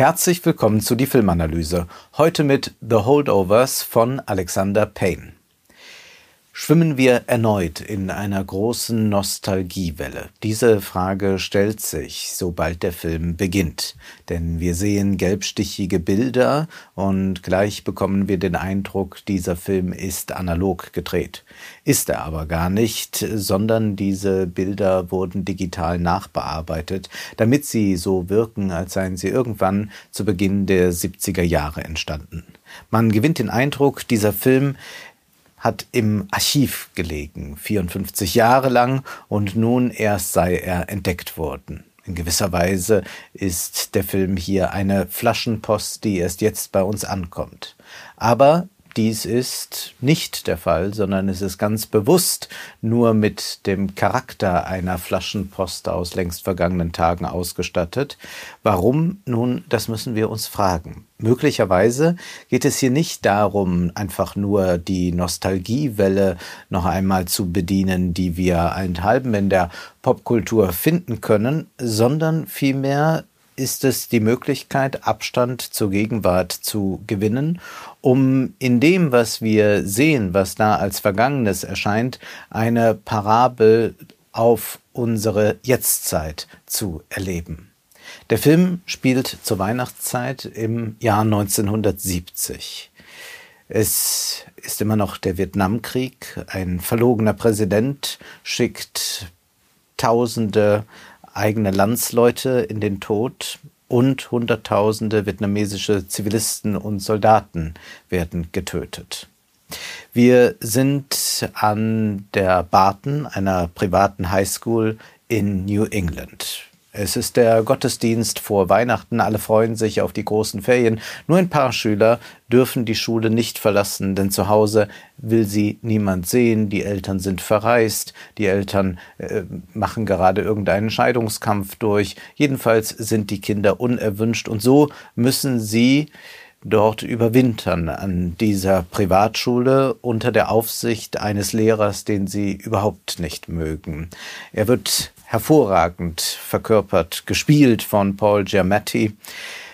Herzlich willkommen zu die Filmanalyse. Heute mit The Holdovers von Alexander Payne. Schwimmen wir erneut in einer großen Nostalgiewelle? Diese Frage stellt sich, sobald der Film beginnt. Denn wir sehen gelbstichige Bilder und gleich bekommen wir den Eindruck, dieser Film ist analog gedreht. Ist er aber gar nicht, sondern diese Bilder wurden digital nachbearbeitet, damit sie so wirken, als seien sie irgendwann zu Beginn der 70er Jahre entstanden. Man gewinnt den Eindruck, dieser Film hat im Archiv gelegen, 54 Jahre lang, und nun erst sei er entdeckt worden. In gewisser Weise ist der Film hier eine Flaschenpost, die erst jetzt bei uns ankommt. Aber dies ist nicht der Fall, sondern es ist ganz bewusst nur mit dem Charakter einer Flaschenpost aus längst vergangenen Tagen ausgestattet. Warum? Nun, das müssen wir uns fragen. Möglicherweise geht es hier nicht darum, einfach nur die Nostalgiewelle noch einmal zu bedienen, die wir allenthalben in der Popkultur finden können, sondern vielmehr ist es die Möglichkeit, Abstand zur Gegenwart zu gewinnen, um in dem, was wir sehen, was da als Vergangenes erscheint, eine Parabel auf unsere Jetztzeit zu erleben. Der Film spielt zur Weihnachtszeit im Jahr 1970. Es ist immer noch der Vietnamkrieg. Ein verlogener Präsident schickt Tausende eigene Landsleute in den Tod und Hunderttausende vietnamesische Zivilisten und Soldaten werden getötet. Wir sind an der Barton, einer privaten Highschool in New England. Es ist der Gottesdienst vor Weihnachten, alle freuen sich auf die großen Ferien. Nur ein paar Schüler dürfen die Schule nicht verlassen, denn zu Hause will sie niemand sehen. Die Eltern sind verreist, die Eltern machen gerade irgendeinen Scheidungskampf durch. Jedenfalls sind die Kinder unerwünscht und so müssen sie dort überwintern an dieser Privatschule unter der Aufsicht eines Lehrers, den sie überhaupt nicht mögen. Er wird hervorragend verkörpert, gespielt von Paul Giamatti.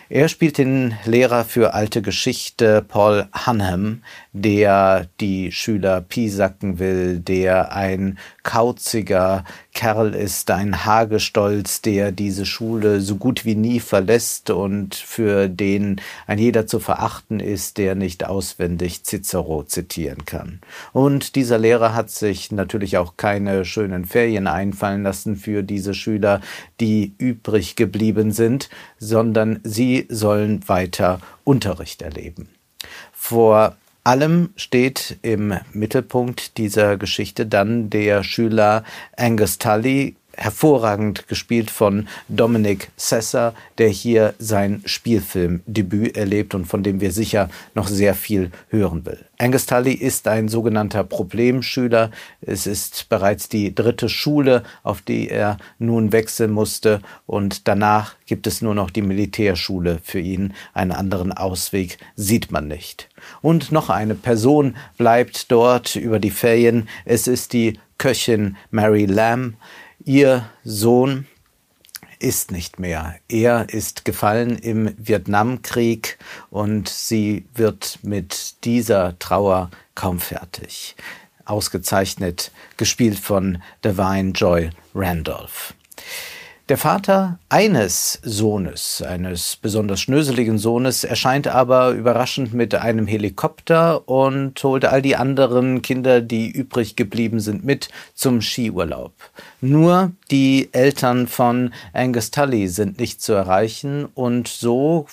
Er spielt den Lehrer für alte Geschichte, Paul Hunham, der die Schüler piesacken will, der ein kauziger Kerl ist, ein Hagestolz, der diese Schule so gut wie nie verlässt und für den ein jeder zu verachten ist, der nicht auswendig Cicero zitieren kann. Und dieser Lehrer hat sich natürlich auch keine schönen Ferien einfallen lassen für diese Schüler, die übrig geblieben sind, sondern sie sollen weiter Unterricht erleben. Vor allem steht im Mittelpunkt dieser Geschichte dann der Schüler Angus Tully, hervorragend gespielt von Dominic Sessa, der hier sein Spielfilmdebüt erlebt und von dem wir sicher noch sehr viel hören will. Angus Tully ist ein sogenannter Problemschüler. Es ist bereits die dritte Schule, auf die er nun wechseln musste, und danach gibt es nur noch die Militärschule für ihn. Einen anderen Ausweg sieht man nicht. Und noch eine Person bleibt dort über die Ferien. Es ist die Köchin Mary Lamb. Ihr Sohn ist nicht mehr. Er ist gefallen im Vietnamkrieg und sie wird mit dieser Trauer kaum fertig. Ausgezeichnet gespielt von Da'Vine Joy Randolph. Der Vater eines Sohnes, eines besonders schnöseligen Sohnes, erscheint aber überraschend mit einem Helikopter und holt all die anderen Kinder, die übrig geblieben sind, mit zum Skiurlaub. Nur die Eltern von Angus Tully sind nicht zu erreichen und so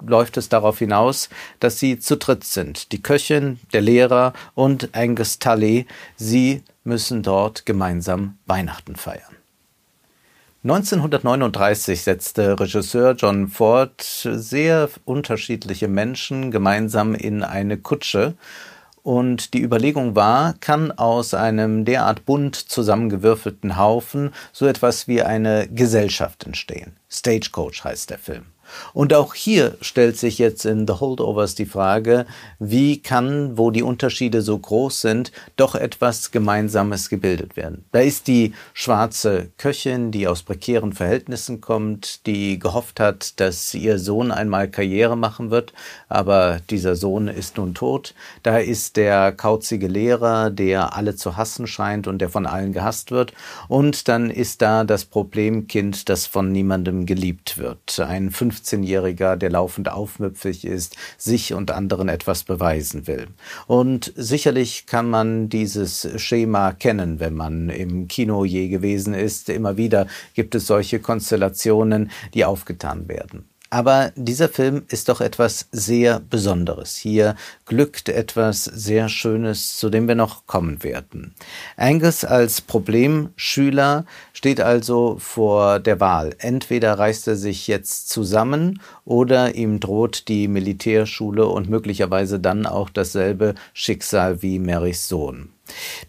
läuft es darauf hinaus, dass sie zu dritt sind. Die Köchin, der Lehrer und Angus Tully, sie müssen dort gemeinsam Weihnachten feiern. 1939 setzte Regisseur John Ford sehr unterschiedliche Menschen gemeinsam in eine Kutsche. Und die Überlegung war, kann aus einem derart bunt zusammengewürfelten Haufen so etwas wie eine Gesellschaft entstehen. Stagecoach heißt der Film. Und auch hier stellt sich jetzt in The Holdovers die Frage, wie kann, wo die Unterschiede so groß sind, doch etwas Gemeinsames gebildet werden. Da ist die schwarze Köchin, die aus prekären Verhältnissen kommt, die gehofft hat, dass ihr Sohn einmal Karriere machen wird, aber dieser Sohn ist nun tot. Da ist der kauzige Lehrer, der alle zu hassen scheint und der von allen gehasst wird. Und dann ist da das Problemkind, das von niemandem geliebt wird. Ein 15-Jähriger, der laufend aufmüpfig ist, sich und anderen etwas beweisen will. Und sicherlich kann man dieses Schema kennen, wenn man im Kino je gewesen ist. Immer wieder gibt es solche Konstellationen, die aufgetan werden. Aber dieser Film ist doch etwas sehr Besonderes. Hier glückt etwas sehr Schönes, zu dem wir noch kommen werden. Angus als Problemschüler steht also vor der Wahl. Entweder reißt er sich jetzt zusammen oder ihm droht die Militärschule und möglicherweise dann auch dasselbe Schicksal wie Marys Sohn.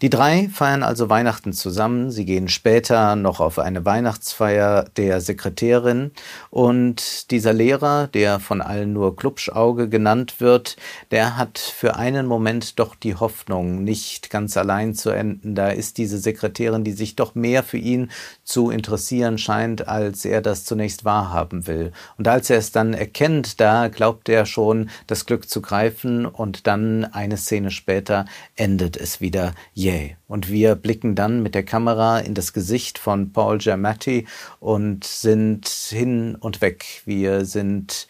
Die drei feiern also Weihnachten zusammen. Sie gehen später noch auf eine Weihnachtsfeier der Sekretärin. Und dieser Lehrer, der von allen nur Klubschauge genannt wird, der hat für einen Moment doch die Hoffnung, nicht ganz allein zu enden. Da ist diese Sekretärin, die sich doch mehr für ihn zu interessieren scheint, als er das zunächst wahrhaben will. Und als er es dann erkennt, da glaubt er schon, das Glück zu greifen. Und dann eine Szene später endet es wieder. Yay. Und wir blicken dann mit der Kamera in das Gesicht von Paul Giamatti und sind hin und weg. Wir sind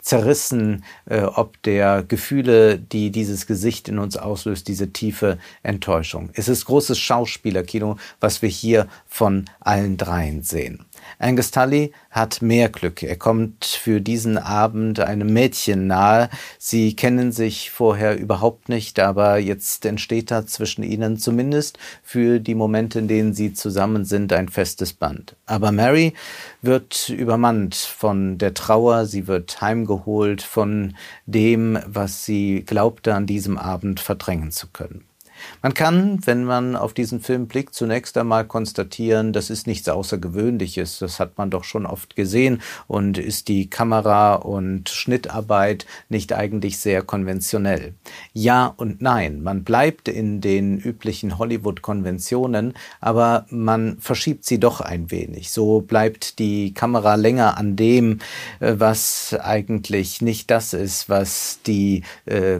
zerrissen, ob der Gefühle, die dieses Gesicht in uns auslöst, diese tiefe Enttäuschung. Es ist großes Schauspielerkino, was wir hier von allen dreien sehen. Angus Tully hat mehr Glück. Er kommt für diesen Abend einem Mädchen nahe. Sie kennen sich vorher überhaupt nicht, aber jetzt entsteht da zwischen ihnen zumindest für die Momente, in denen sie zusammen sind, ein festes Band. Aber Mary wird übermannt von der Trauer. Sie wird heimgeholt von dem, was sie glaubte, an diesem Abend verdrängen zu können. Man kann, wenn man auf diesen Film blickt, zunächst einmal konstatieren, das ist nichts Außergewöhnliches, das hat man doch schon oft gesehen und ist die Kamera- und Schnittarbeit nicht eigentlich sehr konventionell. Ja und nein, man bleibt in den üblichen Hollywood-Konventionen, aber man verschiebt sie doch ein wenig. So bleibt die Kamera länger an dem, was eigentlich nicht das ist, was die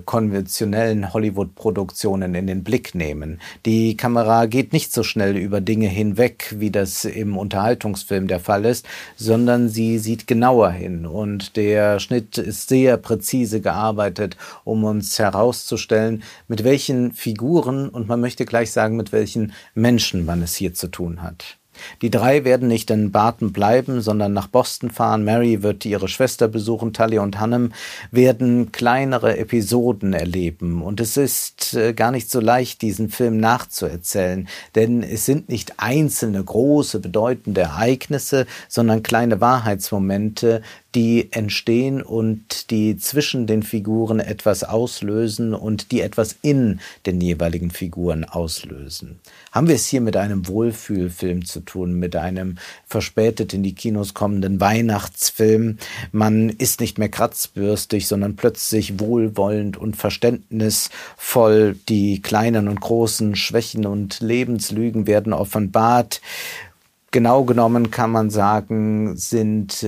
konventionellen Hollywood-Produktionen in den Blick nehmen. Die Kamera geht nicht so schnell über Dinge hinweg, wie das im Unterhaltungsfilm der Fall ist, sondern sie sieht genauer hin und der Schnitt ist sehr präzise gearbeitet, um uns herauszustellen, mit welchen Figuren und man möchte gleich sagen, mit welchen Menschen man es hier zu tun hat. Die drei werden nicht in Barton bleiben, sondern nach Boston fahren. Mary wird ihre Schwester besuchen. Tully und Hunnam werden kleinere Episoden erleben. Und es ist gar nicht so leicht, diesen Film nachzuerzählen. Denn es sind nicht einzelne große, bedeutende Ereignisse, sondern kleine Wahrheitsmomente, die entstehen und die zwischen den Figuren etwas auslösen und die etwas in den jeweiligen Figuren auslösen. Haben wir es hier mit einem Wohlfühlfilm zu tun, mit einem verspätet in die Kinos kommenden Weihnachtsfilm? Man ist nicht mehr kratzbürstig, sondern plötzlich wohlwollend und verständnisvoll. Die kleinen und großen Schwächen und Lebenslügen werden offenbart. Genau genommen kann man sagen, sind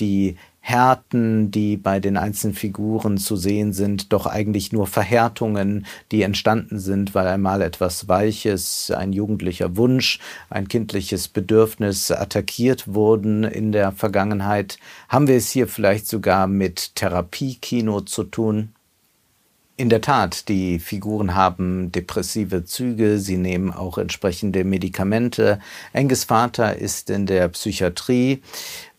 die Härten, die bei den einzelnen Figuren zu sehen sind, doch eigentlich nur Verhärtungen, die entstanden sind, weil einmal etwas Weiches, ein jugendlicher Wunsch, ein kindliches Bedürfnis attackiert wurden in der Vergangenheit. Haben wir es hier vielleicht sogar mit Therapiekino zu tun? In der Tat, die Figuren haben depressive Züge, sie nehmen auch entsprechende Medikamente. Angus Vater ist in der Psychiatrie.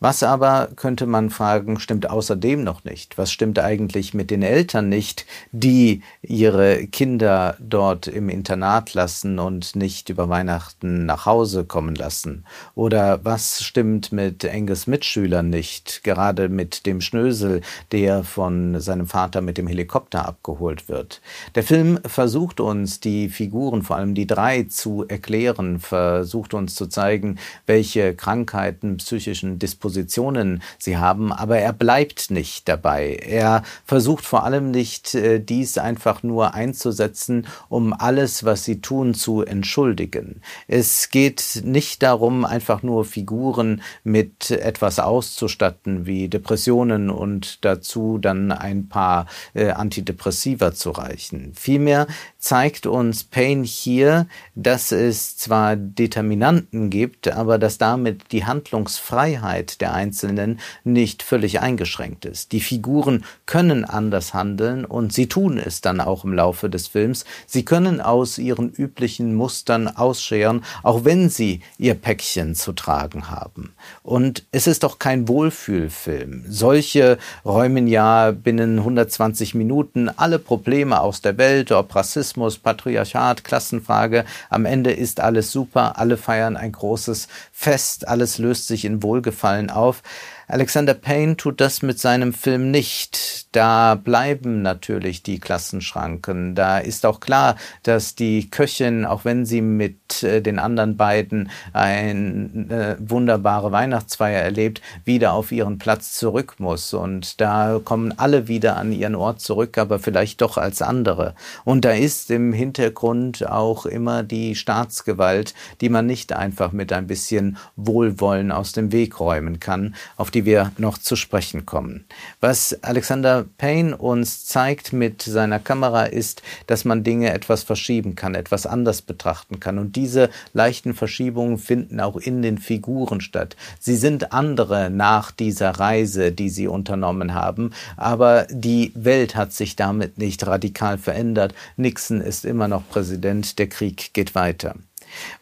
Was aber, könnte man fragen, stimmt außerdem noch nicht? Was stimmt eigentlich mit den Eltern nicht, die ihre Kinder dort im Internat lassen und nicht über Weihnachten nach Hause kommen lassen? Oder was stimmt mit Angus' Mitschülern nicht, gerade mit dem Schnösel, der von seinem Vater mit dem Helikopter abgeholt abgeholt wird. Der Film versucht uns, die Figuren, vor allem die drei, zu erklären, versucht uns zu zeigen, welche Krankheiten, psychischen Dispositionen sie haben, aber er bleibt nicht dabei. Er versucht vor allem nicht, dies einfach nur einzusetzen, um alles, was sie tun, zu entschuldigen. Es geht nicht darum, einfach nur Figuren mit etwas auszustatten, wie Depressionen und dazu dann ein paar Antidepressiva zu reichen. Vielmehr zeigt uns Payne hier, dass es zwar Determinanten gibt, aber dass damit die Handlungsfreiheit der Einzelnen nicht völlig eingeschränkt ist. Die Figuren können anders handeln und sie tun es dann auch im Laufe des Films. Sie können aus ihren üblichen Mustern ausscheren, auch wenn sie ihr Päckchen zu tragen haben. Und es ist doch kein Wohlfühlfilm. Solche räumen ja binnen 120 Minuten alle Probleme aus der Welt, ob Rassismus, Patriarchat, Klassenfrage. Am Ende ist alles super, alle feiern ein großes Fest, alles löst sich in Wohlgefallen auf. Alexander Payne tut das mit seinem Film nicht. Da bleiben natürlich die Klassenschranken. Da ist auch klar, dass die Köchin, auch wenn sie mit den anderen beiden eine wunderbare Weihnachtsfeier erlebt, wieder auf ihren Platz zurück muss. Und da kommen alle wieder an ihren Ort zurück, aber vielleicht doch als andere. Und da ist im Hintergrund auch immer die Staatsgewalt, die man nicht einfach mit ein bisschen Wohlwollen aus dem Weg räumen kann, auf die wir noch zu sprechen kommen. Was Alexander Payne uns zeigt mit seiner Kamera ist, dass man Dinge etwas verschieben kann, etwas anders betrachten kann. Und diese leichten Verschiebungen finden auch in den Figuren statt. Sie sind andere nach dieser Reise, die sie unternommen haben, aber die Welt hat sich damit nicht radikal verändert. Nixon ist immer noch Präsident, der Krieg geht weiter.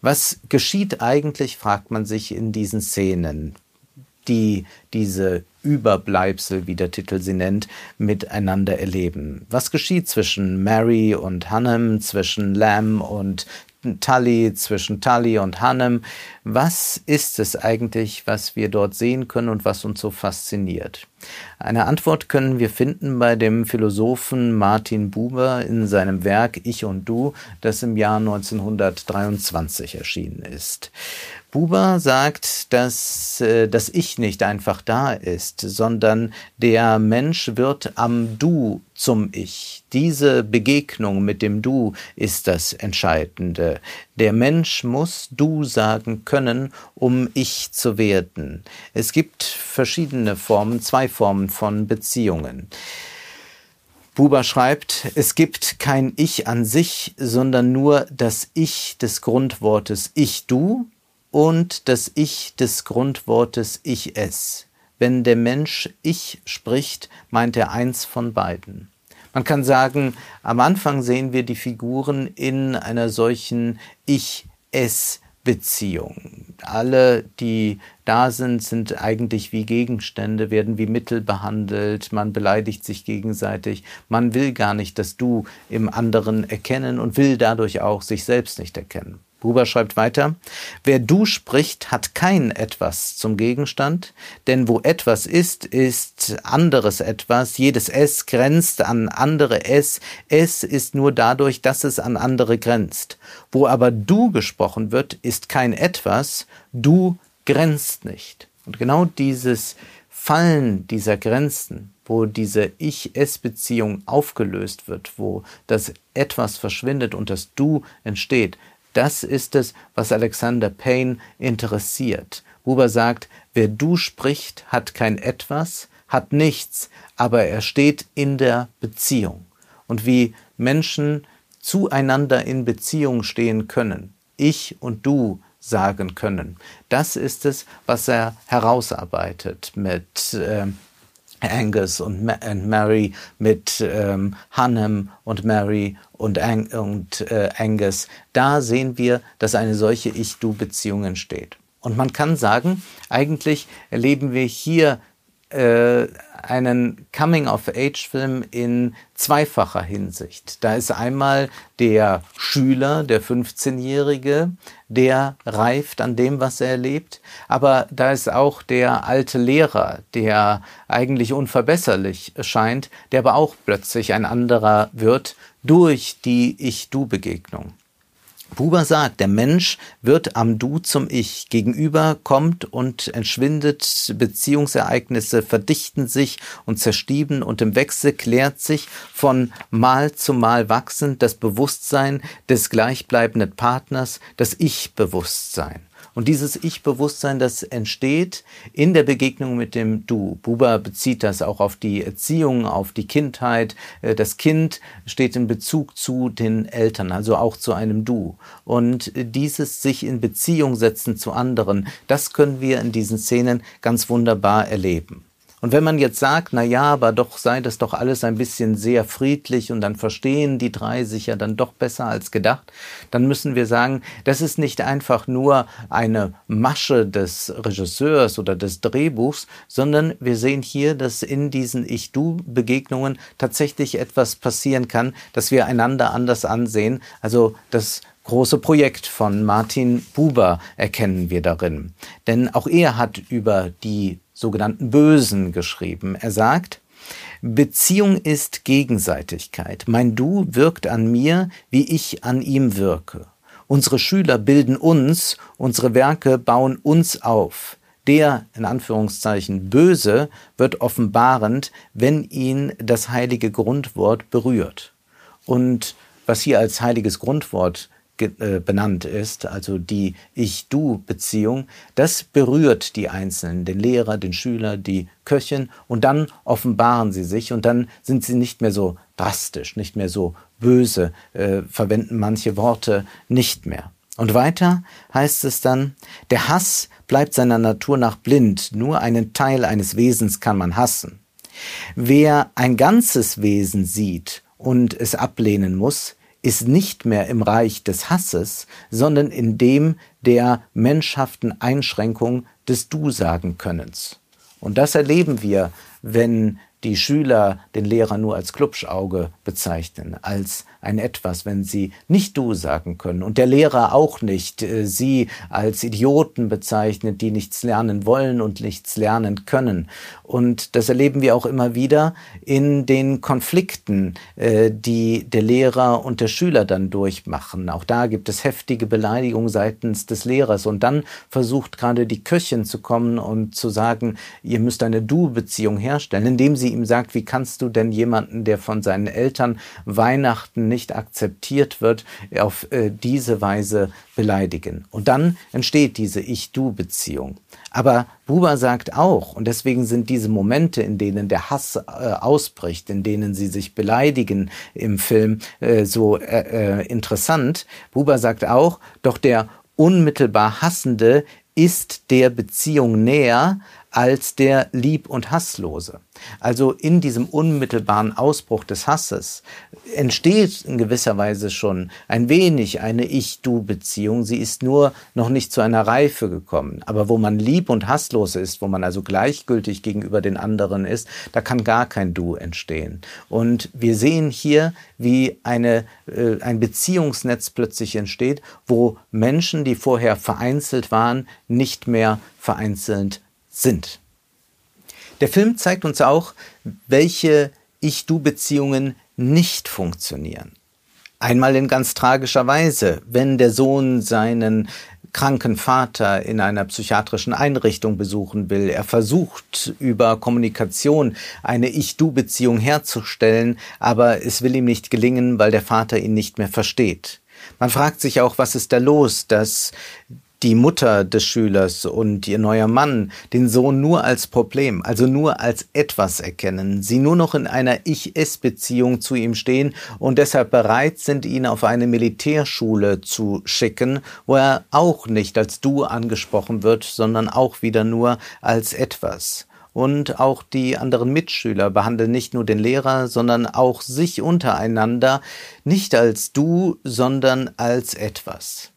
Was geschieht eigentlich, fragt man sich in diesen Szenen, die diese Überbleibsel, wie der Titel sie nennt, miteinander erleben. Was geschieht zwischen Mary und Hunnam, zwischen Lamb und Tully, zwischen Tully und Hunnam? Was ist es eigentlich, was wir dort sehen können und was uns so fasziniert? Eine Antwort können wir finden bei dem Philosophen Martin Buber in seinem Werk Ich und Du, das im Jahr 1923 erschienen ist. Buber sagt, dass das Ich nicht einfach da ist, sondern der Mensch wird am Du zum Ich. Diese Begegnung mit dem Du ist das Entscheidende. Der Mensch muss Du sagen können, um Ich zu werden. Es gibt verschiedene Formen, zwei Formen von Beziehungen. Buber schreibt, es gibt kein Ich an sich, sondern nur das Ich des Grundwortes Ich-Du und das Ich des Grundwortes Ich-Es. Wenn der Mensch Ich spricht, meint er eins von beiden. Man kann sagen, am Anfang sehen wir die Figuren in einer solchen Ich-Es-Beziehung. Alle, die da sind eigentlich wie Gegenstände, werden wie Mittel behandelt, man beleidigt sich gegenseitig, man will gar nicht das Du im anderen erkennen und will dadurch auch sich selbst nicht erkennen. Buber schreibt weiter, wer Du spricht, hat kein Etwas zum Gegenstand, denn wo Etwas ist, ist anderes Etwas, jedes Es grenzt an andere Es, Es ist nur dadurch, dass es an andere grenzt. Wo aber Du gesprochen wird, ist kein Etwas, Du grenzt nicht. Und genau dieses Fallen dieser Grenzen, wo diese Ich-Es-Beziehung aufgelöst wird, wo das Etwas verschwindet und das Du entsteht, das ist es, was Alexander Payne interessiert. Buber sagt, wer Du spricht, hat kein Etwas, hat nichts, aber er steht in der Beziehung. Und wie Menschen zueinander in Beziehung stehen können, Ich und Du sagen können, das ist es, was er herausarbeitet mit Angus und Mary, mit Hunnam und Mary und Angus. Da sehen wir, dass eine solche Ich-Du-Beziehung entsteht. Und man kann sagen, eigentlich erleben wir hier einen Coming-of-Age-Film in zweifacher Hinsicht. Da ist einmal der Schüler, der 15-Jährige, der reift an dem, was er erlebt. Aber da ist auch der alte Lehrer, der eigentlich unverbesserlich scheint, der aber auch plötzlich ein anderer wird durch die Ich-Du-Begegnung. Buber sagt, der Mensch wird am Du zum Ich. Gegenüber kommt und entschwindet, Beziehungsereignisse verdichten sich und zerstieben und im Wechsel klärt sich von Mal zu Mal wachsend das Bewusstsein des gleichbleibenden Partners, das Ich-Bewusstsein. Und dieses Ich-Bewusstsein, das entsteht in der Begegnung mit dem Du. Buber bezieht das auch auf die Erziehung, auf die Kindheit. Das Kind steht in Bezug zu den Eltern, also auch zu einem Du. Und dieses sich in Beziehung setzen zu anderen, das können wir in diesen Szenen ganz wunderbar erleben. Und wenn man jetzt sagt, na ja, aber doch sei das doch alles ein bisschen sehr friedlich und dann verstehen die drei sich ja dann doch besser als gedacht, dann müssen wir sagen, das ist nicht einfach nur eine Masche des Regisseurs oder des Drehbuchs, sondern wir sehen hier, dass in diesen Ich-Du-Begegnungen tatsächlich etwas passieren kann, dass wir einander anders ansehen, also das große Projekt von Martin Buber erkennen wir darin. Denn auch er hat über die sogenannten Bösen geschrieben. Er sagt, Beziehung ist Gegenseitigkeit. Mein Du wirkt an mir, wie ich an ihm wirke. Unsere Schüler bilden uns, unsere Werke bauen uns auf. Der, in Anführungszeichen, Böse wird offenbarend, wenn ihn das heilige Grundwort berührt. Und was hier als heiliges Grundwort benannt ist, also die Ich-Du-Beziehung, das berührt die Einzelnen, den Lehrer, den Schüler, die Köchin und dann offenbaren sie sich und dann sind sie nicht mehr so drastisch, nicht mehr so böse, verwenden manche Worte nicht mehr. Und weiter heißt es dann, der Hass bleibt seiner Natur nach blind, nur einen Teil eines Wesens kann man hassen. Wer ein ganzes Wesen sieht und es ablehnen muss, ist nicht mehr im Reich des Hasses, sondern in dem der menschhaften Einschränkung des Du-Sagen-Könnens. Und das erleben wir, wenn die Schüler den Lehrer nur als Klubschauge bezeichnen, als ein Etwas, wenn sie nicht Du sagen können und der Lehrer auch nicht, sie als Idioten bezeichnet, die nichts lernen wollen und nichts lernen können. Und das erleben wir auch immer wieder in den Konflikten, die der Lehrer und der Schüler dann durchmachen. Auch da gibt es heftige Beleidigungen seitens des Lehrers und dann versucht gerade die Köchin zu kommen und zu sagen, ihr müsst eine Du-Beziehung herstellen, indem sie ihm sagt, wie kannst du denn jemanden, der von seinen Eltern Weihnachten nicht akzeptiert wird, auf diese Weise beleidigen. Und dann entsteht diese Ich-Du-Beziehung. Aber Buber sagt auch, und deswegen sind diese Momente, in denen der Hass ausbricht, in denen sie sich beleidigen im Film, so interessant. Buber sagt auch, doch der unmittelbar Hassende ist der Beziehung näher als der Lieb- und Hasslose. Also in diesem unmittelbaren Ausbruch des Hasses entsteht in gewisser Weise schon ein wenig eine Ich-Du-Beziehung. Sie ist nur noch nicht zu einer Reife gekommen. Aber wo man lieb- und hasslos ist, wo man also gleichgültig gegenüber den anderen ist, da kann gar kein Du entstehen. Und wir sehen hier, wie ein Beziehungsnetz plötzlich entsteht, wo Menschen, die vorher vereinzelt waren, nicht mehr vereinzelt sind. Der Film zeigt uns auch, welche Ich-Du-Beziehungen nicht funktionieren. Einmal in ganz tragischer Weise, wenn der Sohn seinen kranken Vater in einer psychiatrischen Einrichtung besuchen will. Er versucht, über Kommunikation eine Ich-Du-Beziehung herzustellen, aber es will ihm nicht gelingen, weil der Vater ihn nicht mehr versteht. Man fragt sich auch, was ist da los, dass die Mutter des Schülers und ihr neuer Mann den Sohn nur als Problem, also nur als etwas erkennen, sie nur noch in einer Ich-Es-Beziehung zu ihm stehen und deshalb bereit sind, ihn auf eine Militärschule zu schicken, wo er auch nicht als Du angesprochen wird, sondern auch wieder nur als etwas. Und auch die anderen Mitschüler behandeln nicht nur den Lehrer, sondern auch sich untereinander nicht als Du, sondern als etwas.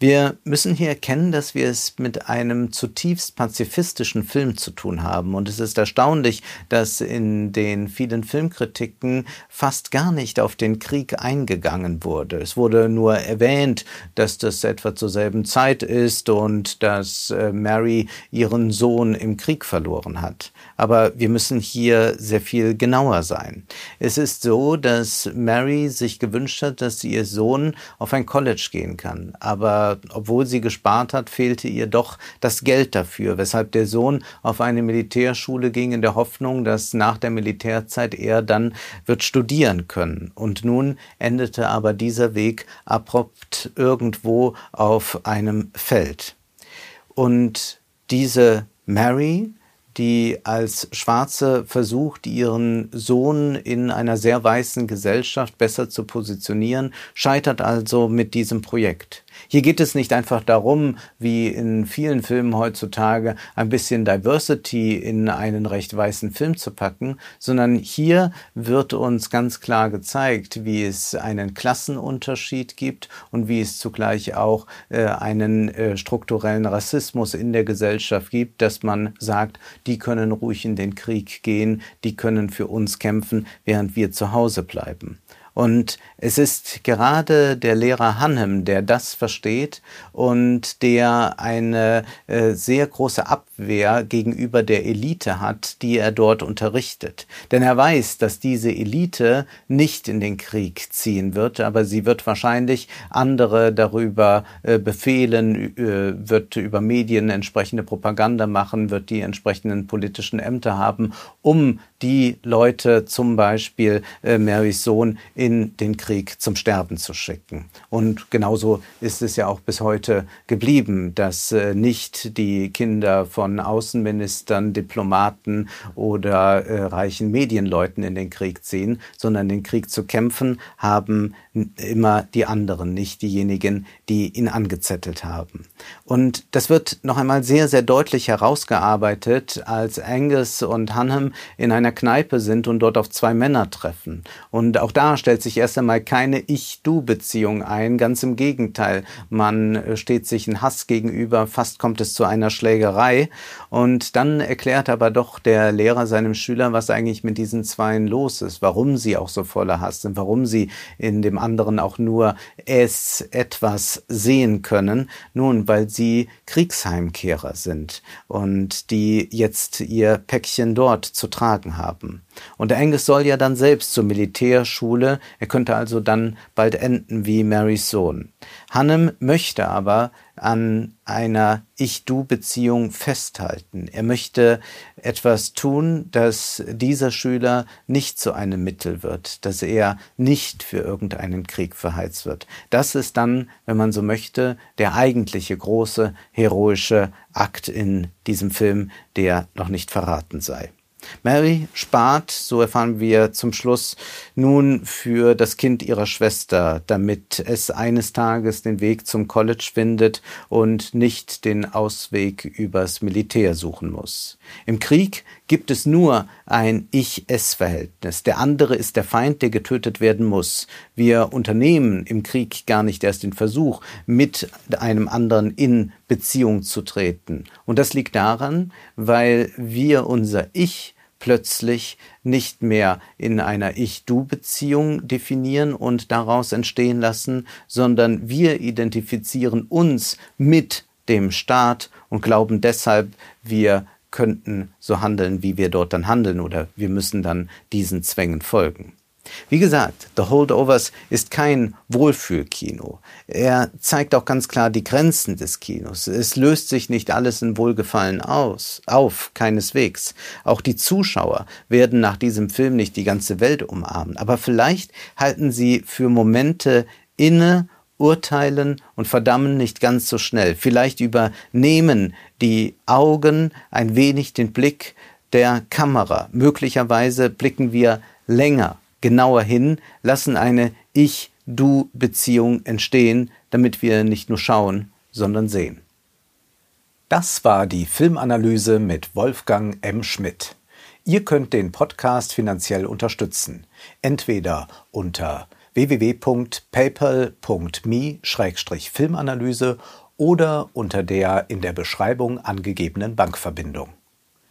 Wir müssen hier erkennen, dass wir es mit einem zutiefst pazifistischen Film zu tun haben. Und es ist erstaunlich, dass in den vielen Filmkritiken fast gar nicht auf den Krieg eingegangen wurde. Es wurde nur erwähnt, dass das etwa zur selben Zeit ist und dass Mary ihren Sohn im Krieg verloren hat. Aber wir müssen hier sehr viel genauer sein. Es ist so, dass Mary sich gewünscht hat, dass ihr Sohn auf ein College gehen kann. Aber obwohl sie gespart hat, fehlte ihr doch das Geld dafür, weshalb der Sohn auf eine Militärschule ging in der Hoffnung, dass nach der Militärzeit er dann wird studieren können. Und nun endete aber dieser Weg abrupt irgendwo auf einem Feld. Und diese Mary, die als Schwarze versucht, ihren Sohn in einer sehr weißen Gesellschaft besser zu positionieren, scheitert also mit diesem Projekt. Hier geht es nicht einfach darum, wie in vielen Filmen heutzutage, ein bisschen Diversity in einen recht weißen Film zu packen, sondern hier wird uns ganz klar gezeigt, wie es einen Klassenunterschied gibt und wie es zugleich auch einen strukturellen Rassismus in der Gesellschaft gibt, dass man sagt, die können ruhig in den Krieg gehen, die können für uns kämpfen, während wir zu Hause bleiben. Und es ist gerade der Lehrer Hanhem, der das versteht und der eine sehr große Abwehr gegenüber der Elite hat, die er dort unterrichtet. Denn er weiß, dass diese Elite nicht in den Krieg ziehen wird, aber sie wird wahrscheinlich andere darüber befehlen, wird über Medien entsprechende Propaganda machen, wird die entsprechenden politischen Ämter haben, um die Leute, zum Beispiel Marys Sohn, in den Krieg zum Sterben zu schicken. Und genauso ist es ja auch bis heute geblieben, dass nicht die Kinder von Außenministern, Diplomaten oder reichen Medienleuten in den Krieg ziehen, sondern den Krieg zu kämpfen haben immer die anderen, nicht diejenigen, die ihn angezettelt haben. Und das wird noch einmal sehr, sehr deutlich herausgearbeitet, als Angus und Hanhem in einer Kneipe sind und dort auf zwei Männer treffen. Und auch da stellt sich erst einmal keine Ich-Du-Beziehung ein. Ganz im Gegenteil, man steht sich in Hass gegenüber, fast kommt es zu einer Schlägerei. Und dann erklärt aber doch der Lehrer seinem Schüler, was eigentlich mit diesen Zweien los ist, warum sie auch so voller Hass sind, warum sie in dem anderen auch nur etwas sehen können. Nun, weil sie Kriegsheimkehrer sind und die jetzt ihr Päckchen dort zu tragen haben. Und der Angus soll ja dann selbst zur Militärschule, er könnte also dann bald enden wie Marys Sohn. Hanhem möchte aber an einer Ich-Du-Beziehung festhalten. Er möchte etwas tun, dass dieser Schüler nicht zu einem Mittel wird, dass er nicht für irgendeinen Krieg verheizt wird. Das ist dann, wenn man so möchte, der eigentliche große, heroische Akt in diesem Film, der noch nicht verraten sei. Mary spart, so erfahren wir zum Schluss, nun für das Kind ihrer Schwester, damit es eines Tages den Weg zum College findet und nicht den Ausweg übers Militär suchen muss. Im Krieg gibt es nur ein Ich-Es-Verhältnis. Der andere ist der Feind, der getötet werden muss. Wir unternehmen im Krieg gar nicht erst den Versuch, mit einem anderen in Beziehung zu treten. Und das liegt daran, weil wir unser Ich plötzlich nicht mehr in einer Ich-Du-Beziehung definieren und daraus entstehen lassen, sondern wir identifizieren uns mit dem Staat und glauben deshalb, wir könnten so handeln, wie wir dort dann handeln, oder wir müssen dann diesen Zwängen folgen. Wie gesagt, The Holdovers ist kein Wohlfühlkino. Er zeigt auch ganz klar die Grenzen des Kinos. Es löst sich nicht alles in Wohlgefallen auf, keineswegs. Auch die Zuschauer werden nach diesem Film nicht die ganze Welt umarmen. Aber vielleicht halten sie für Momente inne, urteilen und verdammen nicht ganz so schnell. Vielleicht übernehmen die Augen ein wenig den Blick der Kamera. Möglicherweise blicken wir länger, genauer hin, lassen eine Ich-Du-Beziehung entstehen, damit wir nicht nur schauen, sondern sehen. Das war die Filmanalyse mit Wolfgang M. Schmitt. Ihr könnt den Podcast finanziell unterstützen, entweder unter www.paypal.me/filmanalyse oder unter der in der Beschreibung angegebenen Bankverbindung.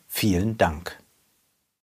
Vielen Dank.